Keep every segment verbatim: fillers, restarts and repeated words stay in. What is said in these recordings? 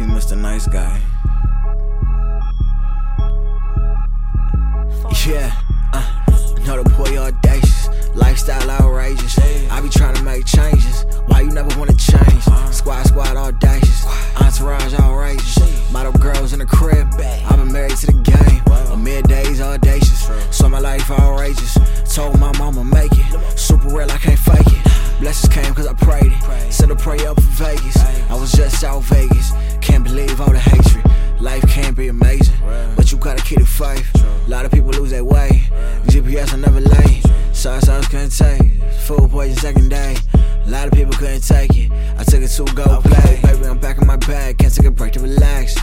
R I P Mister Nice Guy. Yeah, uh, know the boy audacious, lifestyle outrageous. I be trying to make changes, why you never wanna change? Squad, squad, audacious, entourage outrageous. Model girls in the crib, I've been married to the game. A middays audacious, so my life outrageous. Told my mama make it, super real, I can't fake it. Blessings came cause I prayed it, said a prayer up for Vegas. I was just out Vegas, can't believe all the hatred. Life can be amazing, but you gotta keep the faith. A lot of people lose their way, G P S are never late. Sauce I couldn't take it, food poison second day. A lot of people couldn't take it, I took it to a gold play. Baby, I'm back in my bag, can't take a break to relax.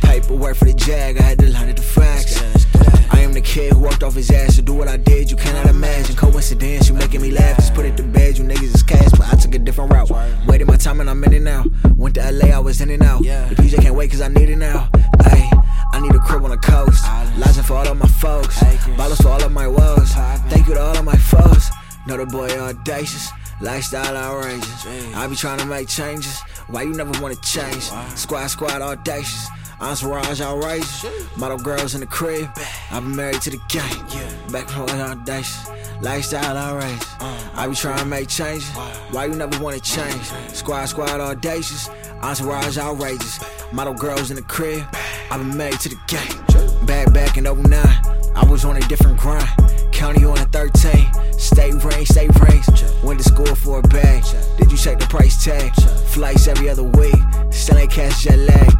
Paperwork for the jag, I had to learn it the facts. I am the kid who walked off his ass to do what I did, you cannot imagine. Coincidence, you making me laugh, just put it to bed, you niggas is cash, but I took a different route. Waited my time and I'm in it now, went to L A, I was in and out. The P J can't wait cause I need it now. Ay, I need a crib on the coast, lodging for all of my folks, bottles for all of my woes. Thank you to all of my foes. Know the boy audacious, lifestyle outrageous. I be trying to make changes, why you never wanna change? Squad, squad, audacious, entourage outrageous. Model girls in the crib, I've been married to the gang. Back from audacious, lifestyle outrageous. I be trying to make changes, why you never wanna change? Squad, squad, audacious, entourage outrageous. Model girls in the crib, I've been married to the gang. Back back in oh nine, I was on a different grind. County on a thirteen, state range, state range. Went to school for a bag, did you check the price tag? Flights every other week, still ain't cash jet lag.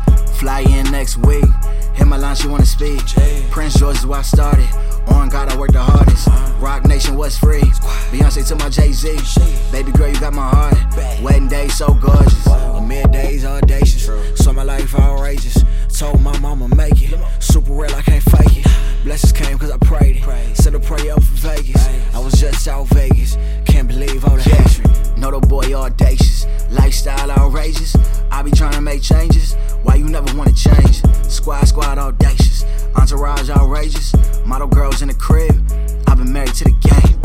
Fly in next week, hit my line, she wanna speak. Prince George is where I started, on God I worked the hardest. Rock Nation was free, Beyonce to my Jay-Z. Baby girl, you got my heart, wedding day so gorgeous. Middays audacious, so my life outrageous. Told my mama make it, super real, I can't fake it. Blessings came cause I prayed it, said a prayer up for Vegas. I was just out Vegas, can't believe all the hatred. Know the boy audacious, lifestyle outrageous. I be trying to make changes, why you never wanna change? Squad, squad, audacious, entourage outrageous. Model girls in the crib, I've been married to the game.